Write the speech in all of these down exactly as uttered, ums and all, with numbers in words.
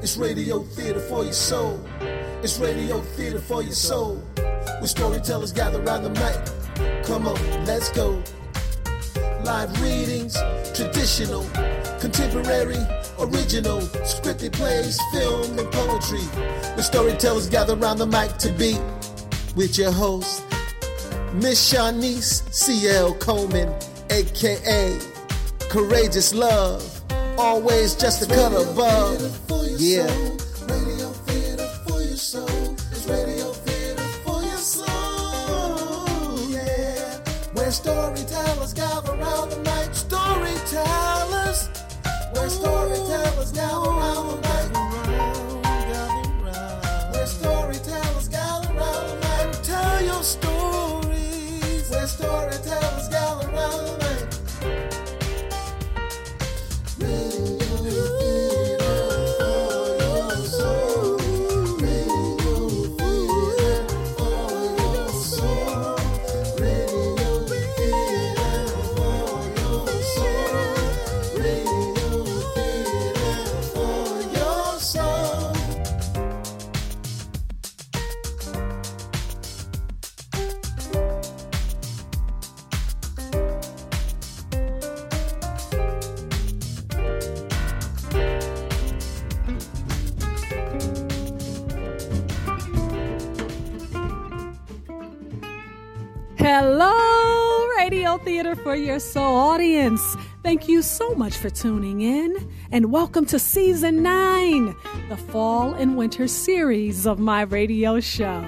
It's Radio Theater for Your Soul. It's Radio Theater for Your Soul. With storytellers gather around the mic. Come on, let's go. Live readings, traditional, contemporary, original, scripted plays, film, and poetry. The storytellers gather around the mic to be with your host, Miss Shonnese C L. Coleman, a k a. Courageous Love, Always Just a Cut Above. Yeah. Radio Theater for Your Soul. It's Radio Theater for Your Soul. Yeah. Where storytellers gather around the mic. Storytellers. Where storytellers gather around the mic. Where storytellers gather around the mic. Tell your stories. Where storytellers gather around the mic. Hello, Radio Theater for Your Soul audience. Thank you so much for tuning in and welcome to Season nine, the Fall and Winter series of my radio show.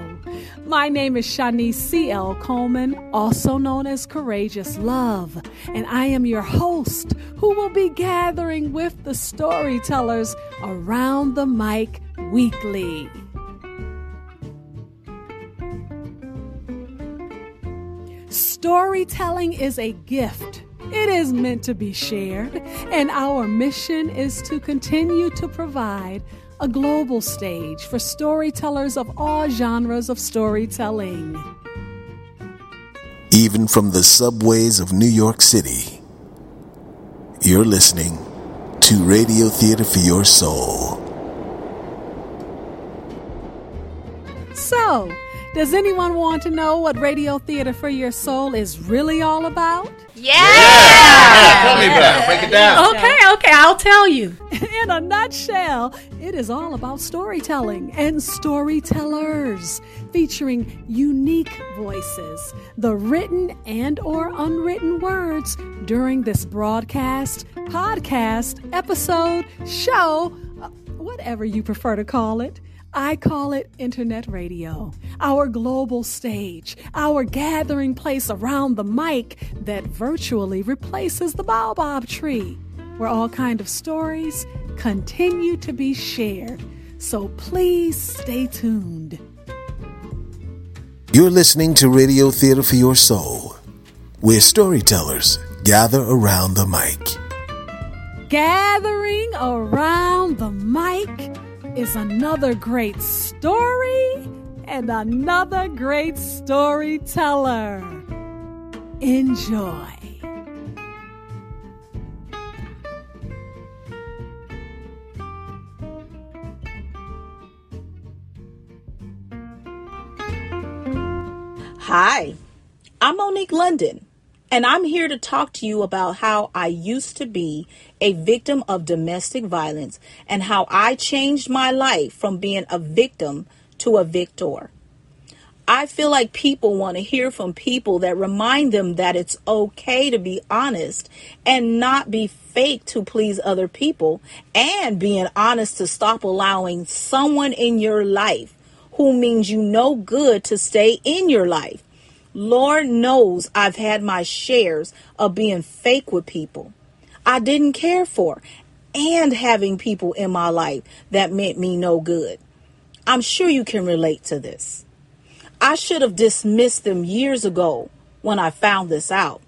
My name is Shonnese C L. Coleman, also known as Courageous Love, and I am your host who will be gathering with the storytellers around the mic weekly. Storytelling is a gift. It is meant to be shared, and our mission is to continue to provide a global stage for storytellers of all genres of storytelling. Even from the subways of New York City, you're listening to Radio Theater for Your Soul. So, does anyone want to know what Radio Theater for Your Soul is really all about? Yeah! yeah. Tell me about it. Break it down. Okay, okay, I'll tell you. In a nutshell, it is all about storytelling and storytellers, featuring unique voices, the written and or unwritten words during this broadcast, podcast, episode, show, whatever you prefer to call it. I call it internet radio, our global stage, our gathering place around the mic that virtually replaces the baobab tree, where all kinds of stories continue to be shared. So please stay tuned. You're listening to Radio Theater for Your Soul, where storytellers gather around the mic. Gathering around the mic is another great story and another great storyteller. Enjoy. Hi, I'm Monique London, and I'm here to talk to you about how I used to be a victim of domestic violence and how I changed my life from being a victim to a victor. I feel like people want to hear from people that remind them that it's okay to be honest and not be fake to please other people, and being honest to stop allowing someone in your life who means you no good to stay in your life. Lord knows I've had my shares of being fake with people I didn't care for and having people in my life that meant me no good. I'm sure you can relate to this. I should have dismissed them years ago when I found this out.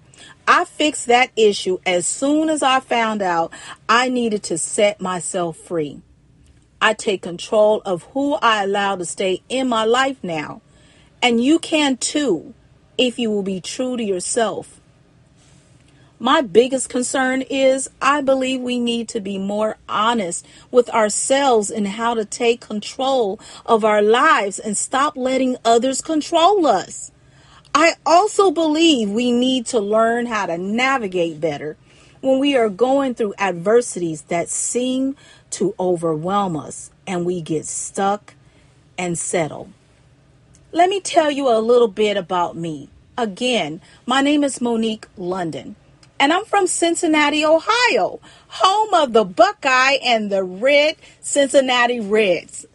I fixed that issue as soon as I found out I needed to set myself free. I take control of who I allow to stay in my life now, and you can too, if you will be true to yourself. My biggest concern is I believe we need to be more honest with ourselves in how to take control of our lives and stop letting others control us. I also believe we need to learn how to navigate better when we are going through adversities that seem to overwhelm us and we get stuck and settle. Let me tell you a little bit about me. Again, my name is Monique London, and I'm from Cincinnati, Ohio, home of the Buckeye and the Red Cincinnati Reds.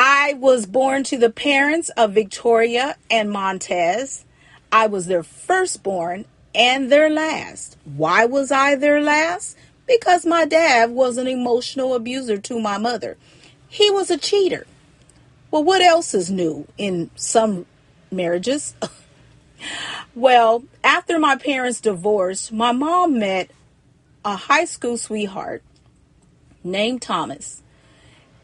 I was born to the parents of Victoria and Montez. I was their firstborn and their last. Why was I their last? Because my dad was an emotional abuser to my mother. He was a cheater. Well, what else is new in some marriages? Well, after my parents divorced, my mom met a high school sweetheart named Thomas,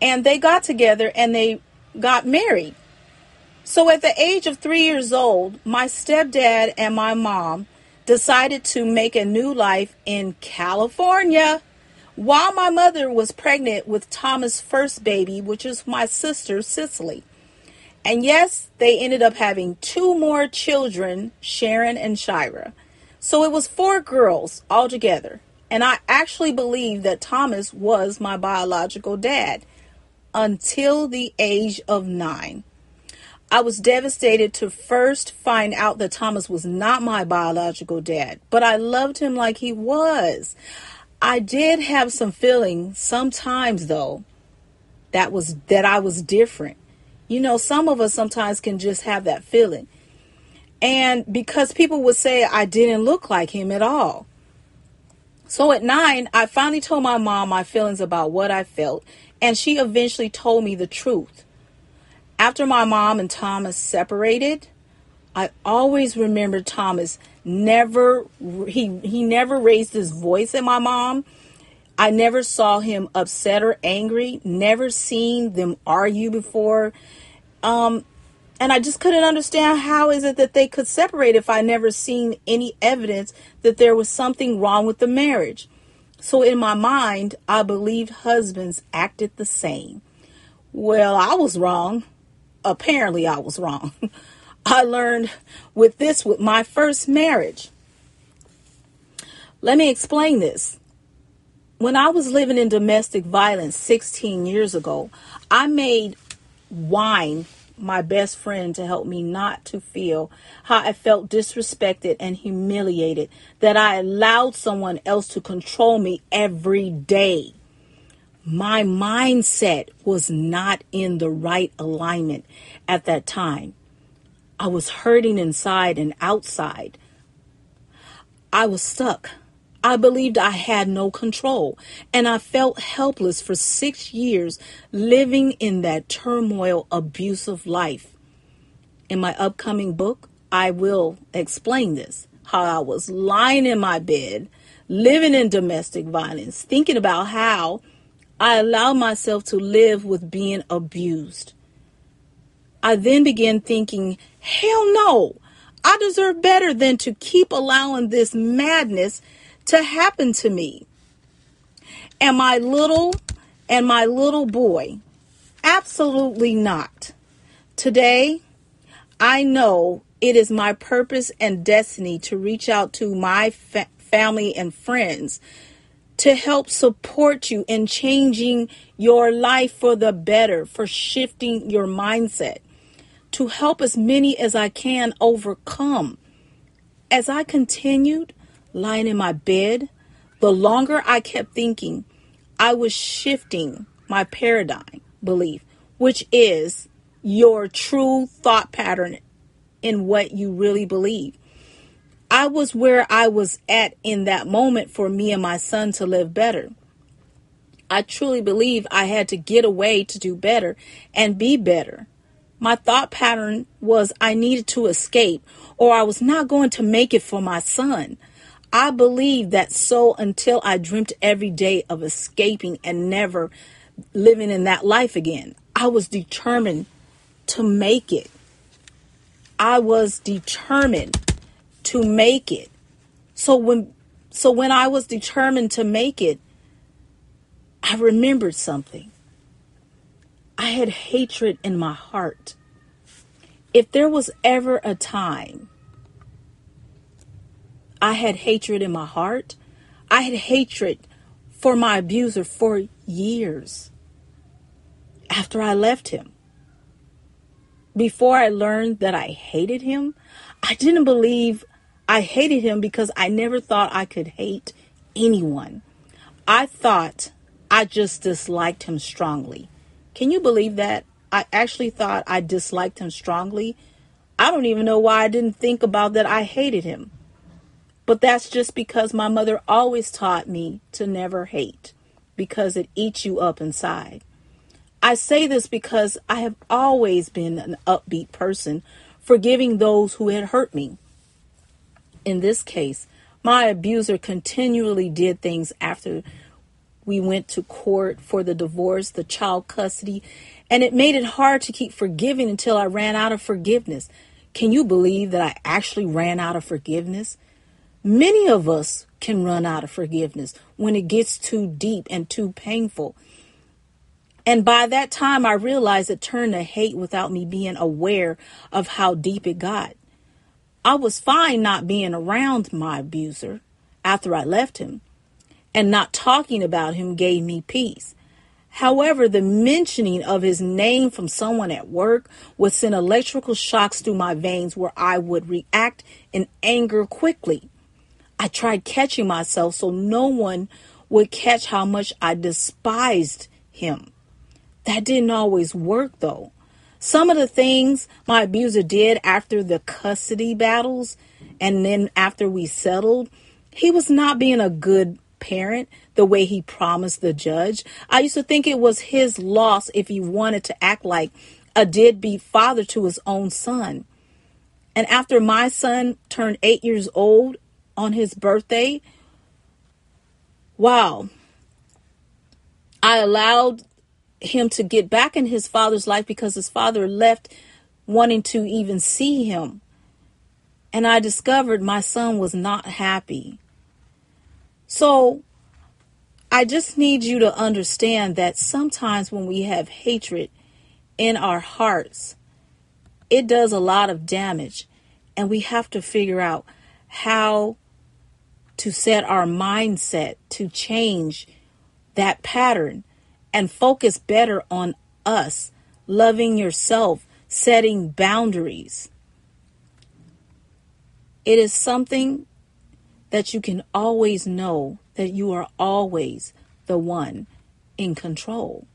and they got together and they got married. So at the age of three years old, my stepdad and my mom decided to make a new life in California while my mother was pregnant with Thomas' first baby, which is my sister, Cicely. And yes, they ended up having two more children, Sharon and Shira. So it was four girls altogether. And I actually believe that Thomas was my biological dad until the age of nine. I was devastated to first find out that Thomas was not my biological dad, but I loved him like he was. I did have some feeling sometimes, though, that was that I was different. You know, some of us sometimes can just have that feeling. And because people would say I didn't look like him at all. So at nine, I finally told my mom my feelings about what I felt, and she eventually told me the truth. After my mom and Thomas separated, I always remember Thomas never, he, he never raised his voice at my mom. I never saw him upset or angry, never seen them argue before. Um, and I just couldn't understand how is it that they could separate if I never seen any evidence that there was something wrong with the marriage. So in my mind, I believed husbands acted the same. Well, I was wrong. Apparently I was wrong. I learned with this with my first marriage. Let me explain this. When I was living in domestic violence sixteen years ago, I made wine my best friend to help me not to feel how I felt disrespected and humiliated, that I allowed someone else to control me every day. My mindset was not in the right alignment at that time. I was hurting inside and outside. I was stuck. I believed I had no control, and I felt helpless for six years living in that turmoil, abusive life. In my upcoming book, I will explain this, how I was lying in my bed, living in domestic violence, thinking about how I allowed myself to live with being abused. I then began thinking, hell no, I deserve better than to keep allowing this madness to happen to me. And my little and my little boy, absolutely not. Today, I know it is my purpose and destiny to reach out to my fa- family and friends to help support you in changing your life for the better, for shifting your mindset, to help as many as I can overcome. As I continued lying in my bed, the longer I kept thinking, I was shifting my paradigm belief, which is your true thought pattern in what you really believe. I was where I was at in that moment for me and my son to live better. I truly believe I had to get away to do better and be better. My thought pattern was I needed to escape, or I was not going to make it for my son. I believed that so until I dreamt every day of escaping and never living in that life again. I was determined to make it. I was determined to make it. So when so when I was determined to make it, I remembered something. I had hatred in my heart. If there was ever a time I had hatred in my heart, I had hatred for my abuser for years after I left him. Before I learned that I hated him, I didn't believe I hated him because I never thought I could hate anyone. I thought I just disliked him strongly. Can you believe that? I actually thought I disliked him strongly. I don't even know why I didn't think about that I hated him. But that's just because my mother always taught me to never hate, because it eats you up inside. I say this because I have always been an upbeat person, forgiving those who had hurt me. In this case, my abuser continually did things after we went to court for the divorce, the child custody, and it made it hard to keep forgiving until I ran out of forgiveness. Can you believe that I actually ran out of forgiveness? Many of us can run out of forgiveness when it gets too deep and too painful. And by that time, I realized it turned to hate without me being aware of how deep it got. I was fine not being around my abuser after I left him, and not talking about him gave me peace. However, the mentioning of his name from someone at work would send electrical shocks through my veins where I would react in anger quickly. I tried catching myself so no one would catch how much I despised him. That didn't always work, though. Some of the things my abuser did after the custody battles and then after we settled, he was not being a good parent the way he promised the judge. I used to think it was his loss if he wanted to act like a deadbeat father to his own son. And after my son turned eight years old on his birthday, wow, I allowed him to get back in his father's life because his father left wanting to even see him. And I discovered my son was not happy. So I just need you to understand that sometimes when we have hatred in our hearts, it does a lot of damage, and we have to figure out how to set our mindset to change that pattern and focus better on us, loving yourself, setting boundaries. It is something that you can always know that you are always the one in control.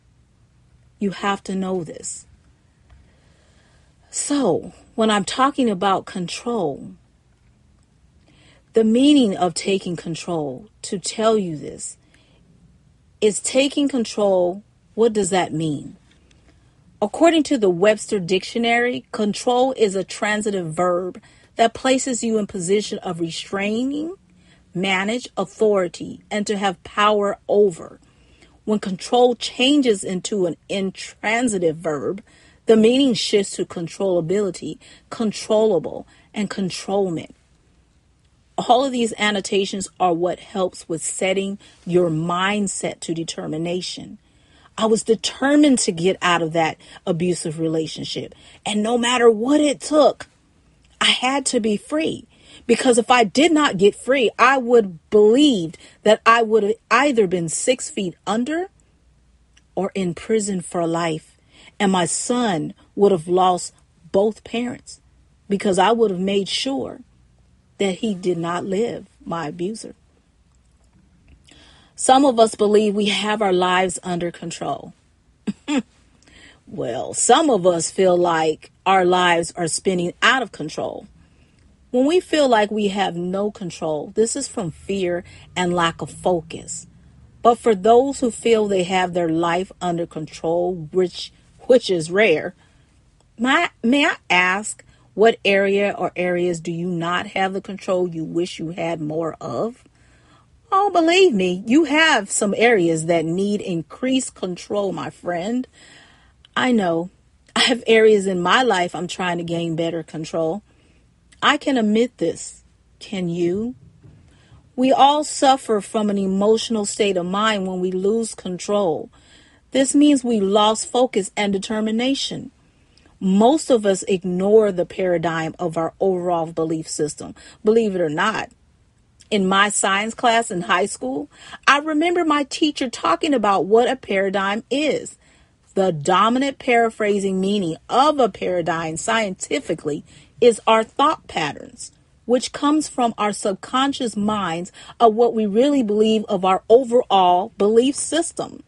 You have to know this. So, when I'm talking about control, the meaning of taking control, to tell you this, is taking control. What does that mean? According to the Webster Dictionary, control is a transitive verb that places you in position of restraining, manage, authority, and to have power over. When control changes into an intransitive verb, the meaning shifts to controllability, controllable, and controlment. All of these annotations are what helps with setting your mindset to determination. I was determined to get out of that abusive relationship, and no matter what it took, I had to be free. Because if I did not get free, I would believe that I would have either been six feet under or in prison for life. And my son would have lost both parents because I would have made sure that he did not live, my abuser. Some of us believe we have our lives under control. Well, some of us feel like our lives are spinning out of control. When we feel like we have no control, this is from fear and lack of focus. But for those who feel they have their life under control, which which is rare, my, may I ask what area or areas do you not have the control you wish you had more of? Oh, believe me, you have some areas that need increased control, my friend. I know I have areas in my life I'm trying to gain better control. I can admit this. Can you? We all suffer from an emotional state of mind when we lose control. This means we lost focus and determination. Most of us ignore the paradigm of our overall belief system, believe it or not. In my science class in high school, I remember my teacher talking about what a paradigm is. The dominant paraphrasing meaning of a paradigm scientifically is our thought patterns, which comes from our subconscious minds of what we really believe of our overall belief system.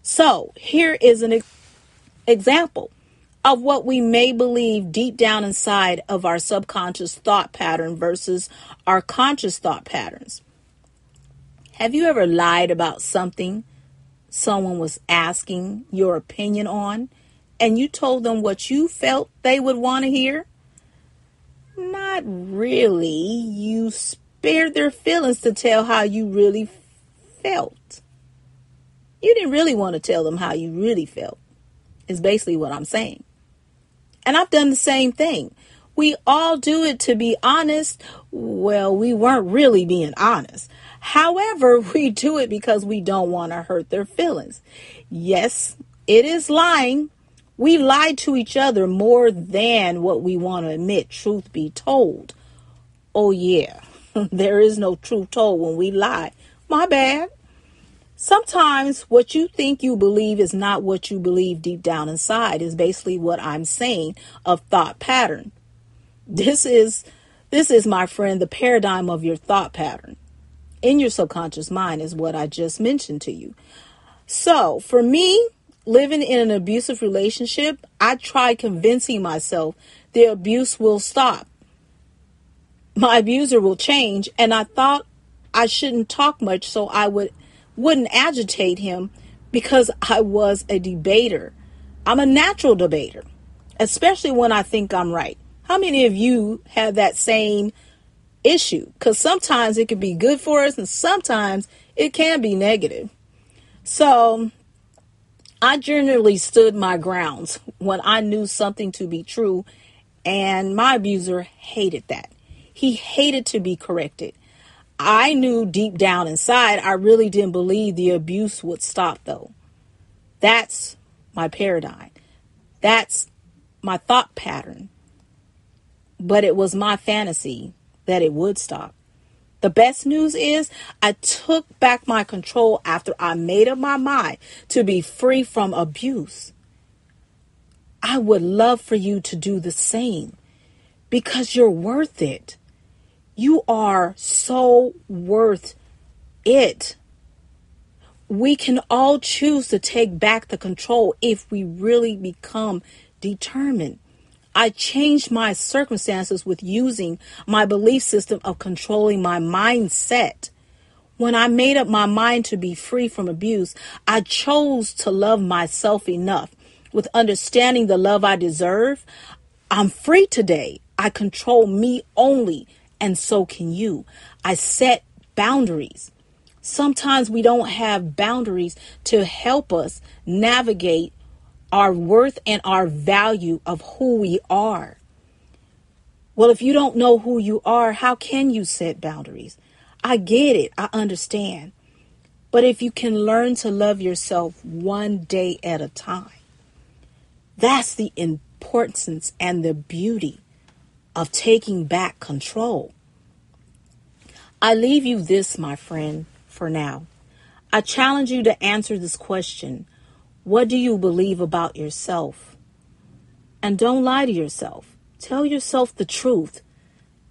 So here is an example of what we may believe deep down inside of our subconscious thought pattern versus our conscious thought patterns. Have you ever lied about something someone was asking your opinion on, and you told them what you felt they would want to hear? Not really. You spared their feelings to tell how you really felt. You didn't really want to tell them how you really felt, is basically what I'm saying. And I've done the same thing. We all do it, to be honest. Well, we weren't really being honest. However, we do it because we don't want to hurt their feelings. Yes, it is lying. We lie to each other more than what we want to admit, truth be told. Oh, yeah, there is no truth told when we lie. My bad. Sometimes what you think you believe is not what you believe deep down inside, is basically what I'm saying of thought pattern. This is, this is, my friend, the paradigm of your thought pattern in your subconscious mind is what I just mentioned to you. So for me, living in an abusive relationship, I tried convincing myself the abuse will stop. My abuser will change. And I thought I shouldn't talk much, so I would wouldn't agitate him, because I was a debater. I'm a natural debater, especially when I think I'm right. How many of you have that same issue? Because sometimes it can be good for us and sometimes it can be negative. So I generally stood my grounds when I knew something to be true, and my abuser hated that. He hated to be corrected. I knew deep down inside, I really didn't believe the abuse would stop, though. That's my paradigm. That's my thought pattern. But it was my fantasy that it would stop. The best news is I took back my control after I made up my mind to be free from abuse. I would love for you to do the same, because you're worth it. You are so worth it. We can all choose to take back the control if we really become determined. I changed my circumstances with using my belief system of controlling my mindset. When I made up my mind to be free from abuse, I chose to love myself enough. With understanding the love I deserve, I'm free today. I control me only. And so can you. I set boundaries. Sometimes we don't have boundaries to help us navigate our worth and our value of who we are. Well, if you don't know who you are, how can you set boundaries? I get it. I understand. But if you can learn to love yourself one day at a time, that's the importance and the beauty of taking back control. I leave you this, my friend, for now. I challenge you to answer this question. What do you believe about yourself? And don't lie to yourself. Tell yourself the truth.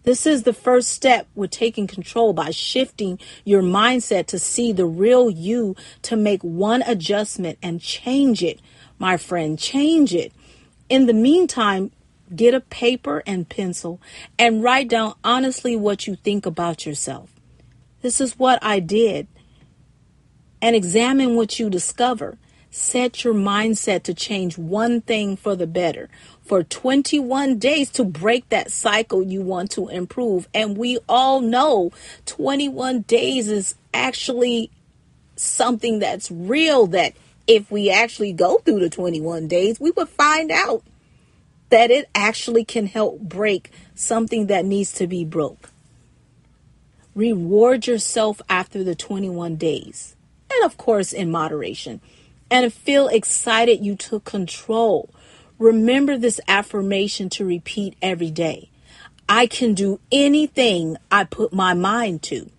This is the first step with taking control, by shifting your mindset to see the real you, to make one adjustment and change it, my friend, change it. In the meantime, get a paper and pencil and write down honestly what you think about yourself. This is what I did. And examine what you discover. Set your mindset to change one thing for the better for twenty-one days to break that cycle you want to improve. And we all know twenty-one days is actually something that's real, that if we actually go through the twenty-one days, we would find out that it actually can help break something that needs to be broke. Reward yourself after the twenty-one days, and of course in moderation, and feel excited you took control. Remember this affirmation to repeat every day. I can do anything I put my mind to.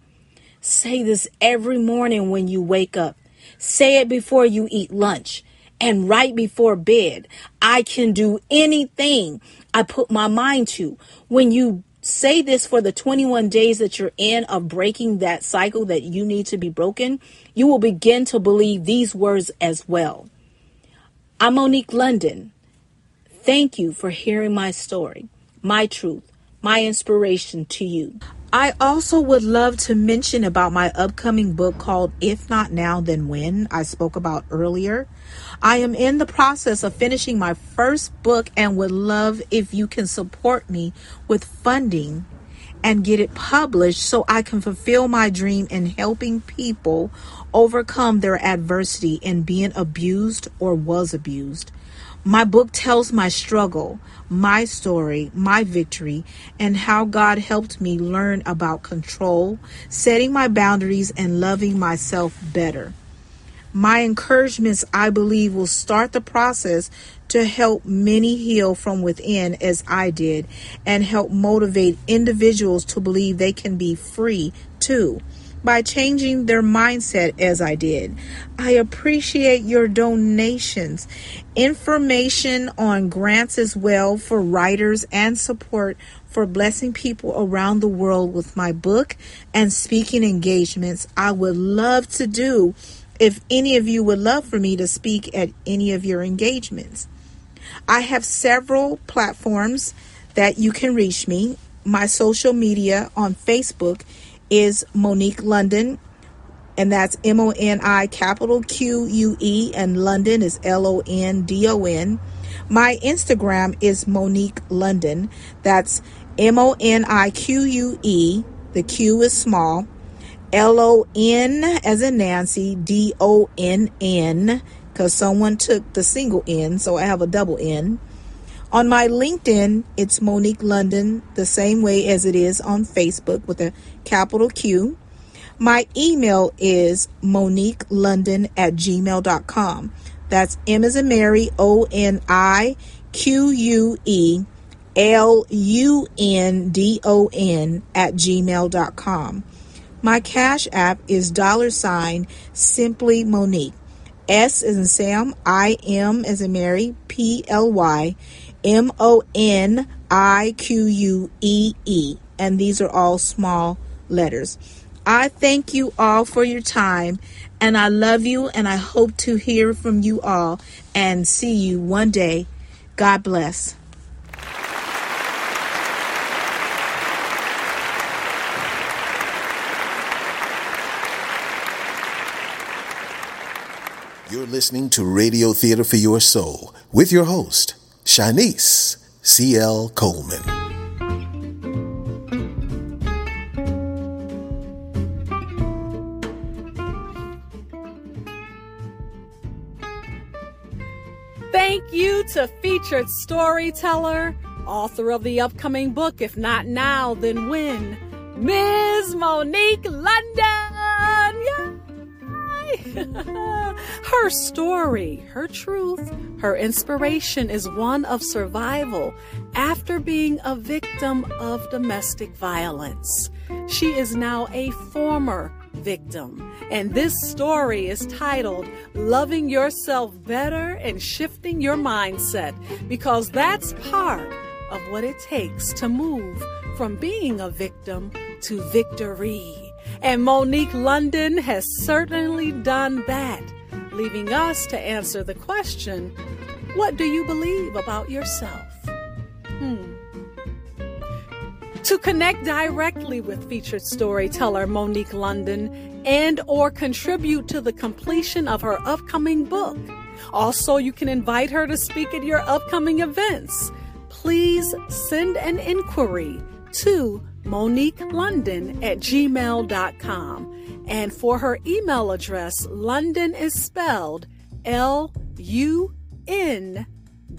Say this every morning when you wake up. Say it before you eat lunch and right before bed. I can do anything I put my mind to. When you say this for the twenty-one days that you're in of breaking that cycle that you need to be broken, you will begin to believe these words as well. I'm Monique London. Thank you for hearing my story, my truth, my inspiration to you. I also would love to mention about my upcoming book called If Not Now, Then When, I spoke about earlier. I am in the process of finishing my first book and would love if you can support me with funding and get it published so I can fulfill my dream in helping people overcome their adversity in being abused or was abused. My book tells my struggle, my story, my victory, and how God helped me learn about control, setting my boundaries, and loving myself better. My encouragements, I believe, will start the process to help many heal from within as I did, and help motivate individuals to believe they can be free too, by changing their mindset as I did. I appreciate your donations. Information on grants as well for writers and support for blessing people around the world with my book and speaking engagements I would love to do if any of you would love for me to speak at any of your engagements. I have several platforms that you can reach me. My social media on Facebook is Monique London, and that's M O N I capital Q U E, and London is L O N D O N. My Instagram is Monique London, that's M O N I Q U E, the Q is small, L O N as in Nancy, D O N N, because someone took the single N, so I have a double N. On my LinkedIn, it's Monique London, the same way as it is on Facebook with a capital Q. My email is moniquelondon at gmail dot com. That's M as in Mary, O N I Q U E L U N D O N at gmail dot com. My Cash App is dollar sign simply Monique. S as in Sam, I M as in Mary, P L Y. M O N I Q U E E, and these are all small letters. I thank you all for your time, and I love you, and I hope to hear from you all and see you one day. God bless. You're listening to Radio Theater for Your Soul with your host, Shonnese C L. Coleman. Thank you to featured storyteller, author of the upcoming book, If Not Now, Then When, Miz Monique London. Her story, her truth, her inspiration is one of survival after being a victim of domestic violence. She is now a former victim, and this story is titled Loving Yourself Better and Shifting Your Mindset, because that's part of what it takes to move from being a victim to victory. And Monique London has certainly done that, leaving us to answer the question, what do you believe about yourself? Hmm. To connect directly with featured storyteller Monique London and or contribute to the completion of her upcoming book. Also, you can invite her to speak at your upcoming events. Please send an inquiry to MoniqueLondon at gmail dot com, and for her email address, London is spelled L U N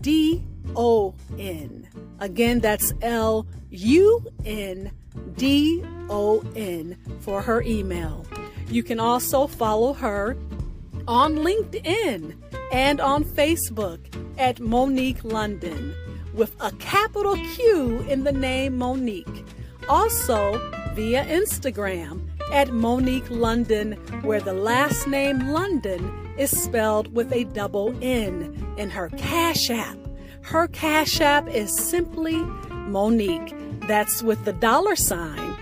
D O N. Again, that's L U N D O N for her email. You can also follow her on LinkedIn and on Facebook at Monique London with a capital Q in the name Monique. Also via Instagram at Monique London, where the last name London is spelled with a double N, in her Cash App. Her Cash App is simply Monique. That's with the dollar sign,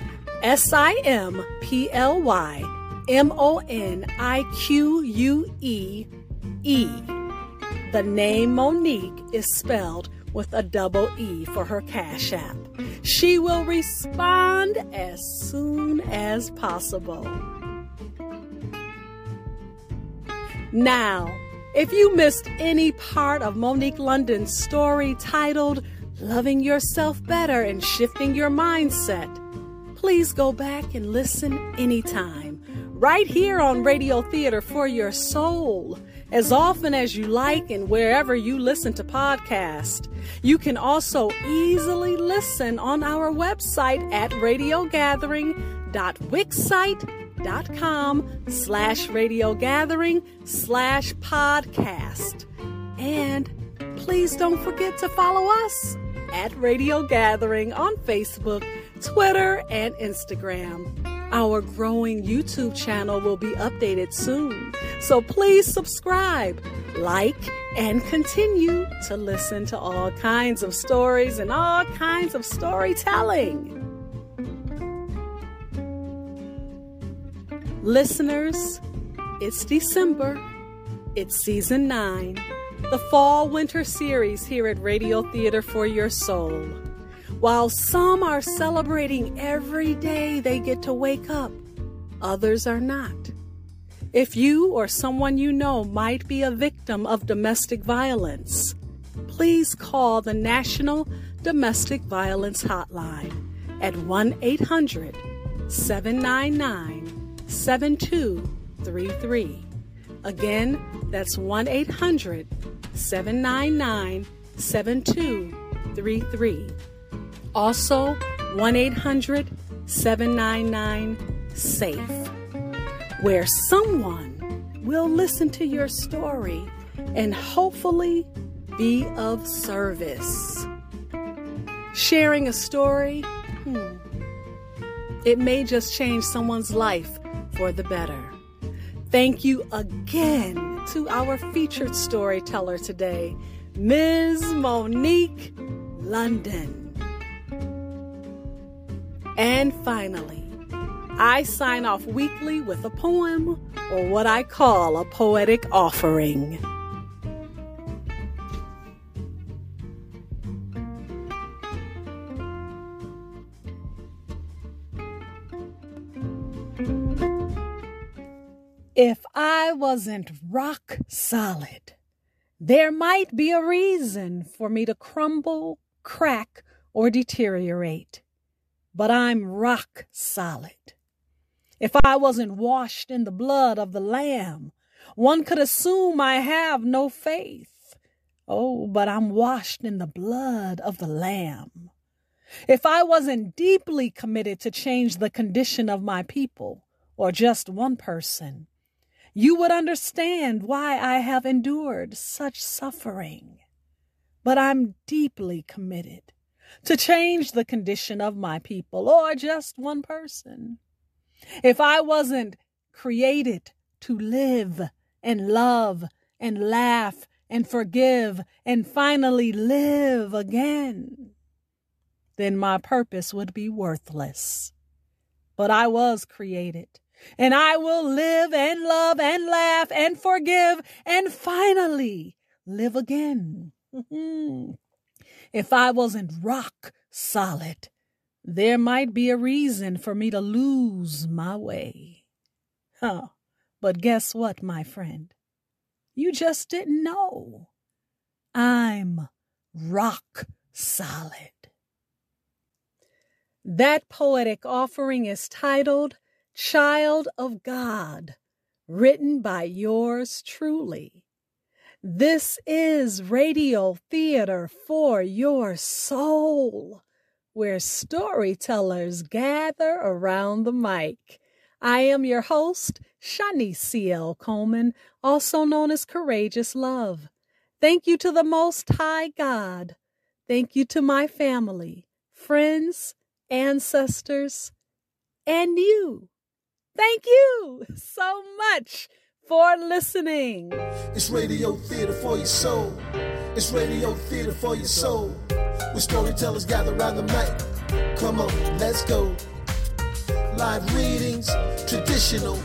S I M P L Y M O N I Q U E E. The name Monique is spelled with a double E for her Cash App. She will respond as soon as possible. Now, if you missed any part of Monique London's story titled Loving Yourself Better and Shifting Your Mindset, please go back and listen anytime, right here on Radio Theater for Your Soul, as often as you like and wherever you listen to podcasts. You can also easily listen on our website at radiogathering.wixsite.com slash radiogathering slash podcast. And please don't forget to follow us at Radio Gathering on Facebook, Twitter, and Instagram. Our growing YouTube channel will be updated soon, so please subscribe, like, and continue to listen to all kinds of stories and all kinds of storytelling. Listeners, it's December. It's season nine, the fall-winter series here at Radio Theater for Your Soul. While some are celebrating every day they get to wake up, others are not. If you or someone you know might be a victim of domestic violence, please call the National Domestic Violence Hotline at one eight hundred, seven nine nine, seven two three three. Again, that's one eight hundred, seven nine nine, seven two three three. Also, one eight hundred, seven nine nine, S A F E, where someone will listen to your story and hopefully be of service. Sharing a story, hmm, it may just change someone's life for the better. Thank you again to our featured storyteller today, Miz Monique London. And finally, I sign off weekly with a poem, or what I call a poetic offering. If I wasn't rock solid, there might be a reason for me to crumble, crack, or deteriorate. But I'm rock solid. If I wasn't washed in the blood of the Lamb, one could assume I have no faith. Oh, but I'm washed in the blood of the Lamb. If I wasn't deeply committed to change the condition of my people, or just one person, you would understand why I have endured such suffering. But I'm deeply committed to change the condition of my people, or just one person. If I wasn't created to live and love and laugh and forgive and finally live again, then my purpose would be worthless. But I was created, and I will live and love and laugh and forgive and finally live again. If I wasn't rock solid, there might be a reason for me to lose my way. Huh. But guess what, my friend? You just didn't know. I'm rock solid. That poetic offering is titled Child of God, written by yours truly. This is Radio Theater for Your Soul, where storytellers gather around the mic. I am your host, Shonnese C L. Coleman, also known as Courageous Love. Thank you to the Most High God. Thank you to my family, friends, ancestors, and you. Thank you so much for listening. It's Radio Theater for Your Soul. It's Radio Theater for Your Soul. Where storytellers gather around the mic. Come on, let's go. Live readings, traditional,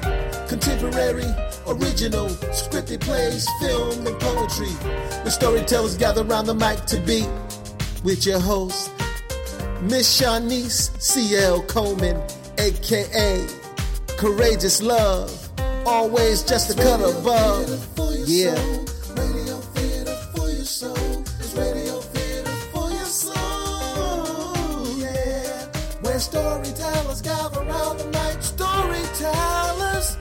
contemporary, original, scripted plays, film, and poetry. Where storytellers gather around the mic to be with your host, Miss Shonnese C L. Coleman, a k a. Courageous Love, always just a cut above. Yeah. Radio Theater for Your Soul. It's Radio Theater for Your Soul. Yeah. Where storytellers gather around the night. Storytellers.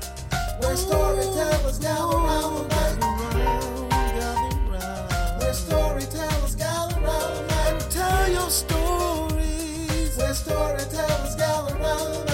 Where storytellers gather around the night. Where storytellers gather around the night. Tell your stories. Where storytellers gather around the night.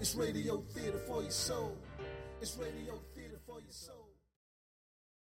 It's Radio Theater for Your Soul. It's Radio Theater for Your Soul.